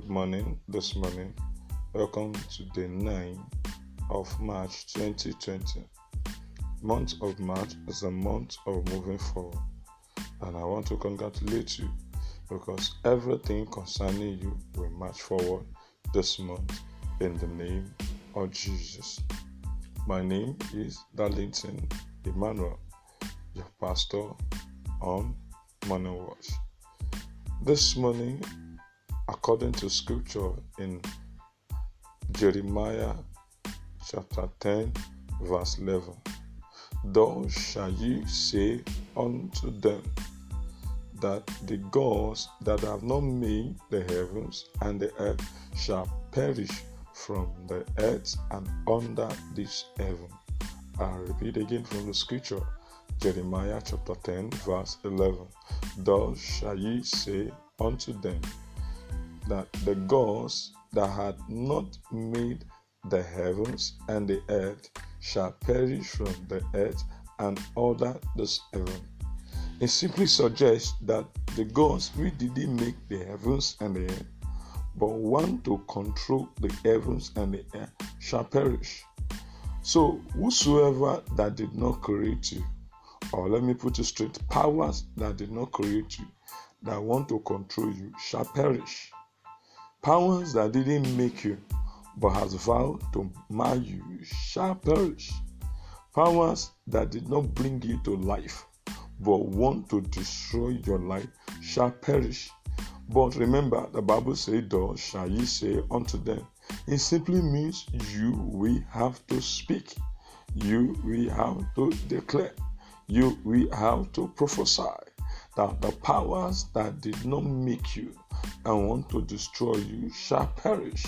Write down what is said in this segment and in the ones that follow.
Good morning this morning. Welcome to day 9 of March 2020. Month of March is a month of moving forward, and I want to congratulate you because everything concerning you will march forward this month in the name of Jesus. My name is Darlington Emmanuel, your pastor on Morning Watch. This morning, according to scripture in Jeremiah chapter 10 verse 11, thus shall ye say unto them, that the gods that have not made the heavens and the earth shall perish from the earth and under this heaven. I'll repeat again from the scripture, Jeremiah chapter 10 verse 11, thus shall ye say unto them, that the gods that had not made the heavens and the earth shall perish from the earth and under this heaven. It simply suggests that the gods really didn't make the heavens and the earth, but one to control the heavens and the earth shall perish. So whosoever that did not create you, or let me put it straight, powers that did not create you, that want to control you, shall perish. Powers that didn't make you but has vowed to marry you shall perish. Powers that did not bring you to life but want to destroy your life shall perish. But remember, the Bible says, thus shall ye say unto them. It simply means you will have to speak. You will have to declare. You will have to prophesy that the powers that did not make you and want to destroy you shall perish.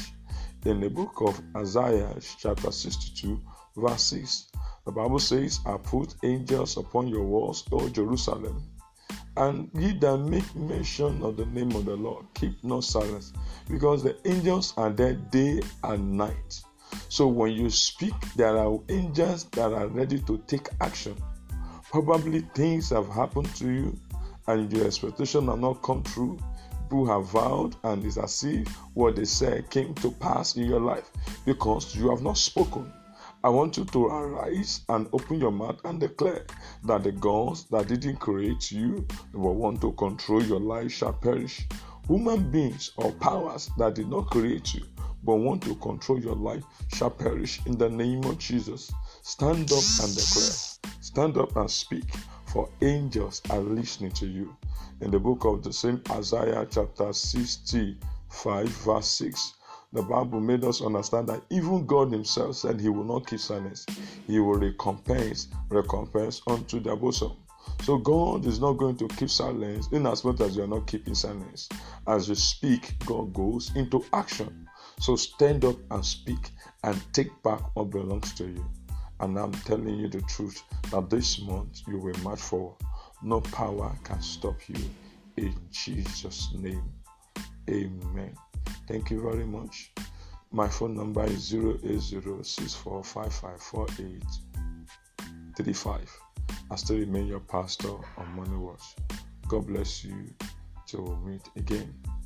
In the book of Isaiah chapter 62 verse 6, the Bible says, I put angels upon your walls, O Jerusalem, and ye that make mention of the name of the Lord, keep not silence, because the angels are there day and night. So when you speak, there are angels that are ready to take action. Probably things have happened to you and your expectations have not come true. Who have vowed, and it's as if what they said came to pass in your life because you have not spoken. I want you to arise and open your mouth and declare that the gods that didn't create you but want to control your life shall perish. Human beings or powers that did not create you but want to control your life shall perish in the name of Jesus. Stand up and declare. Stand up and speak, for angels are listening to you. In the book of the same Isaiah chapter 65 verse 6, the Bible made us understand that even God himself said he will not keep silence. He will recompense unto their bosom. So God is not going to keep silence in as much as you are not keeping silence. As you speak, God goes into action. So stand up and speak and take back what belongs to you. And I'm telling you the truth, that this month you will march forward. No power can stop you, in Jesus' name. Amen. Thank you very much. My phone number is 08064554835. I still remain your pastor on Money Watch. God bless you till we meet again.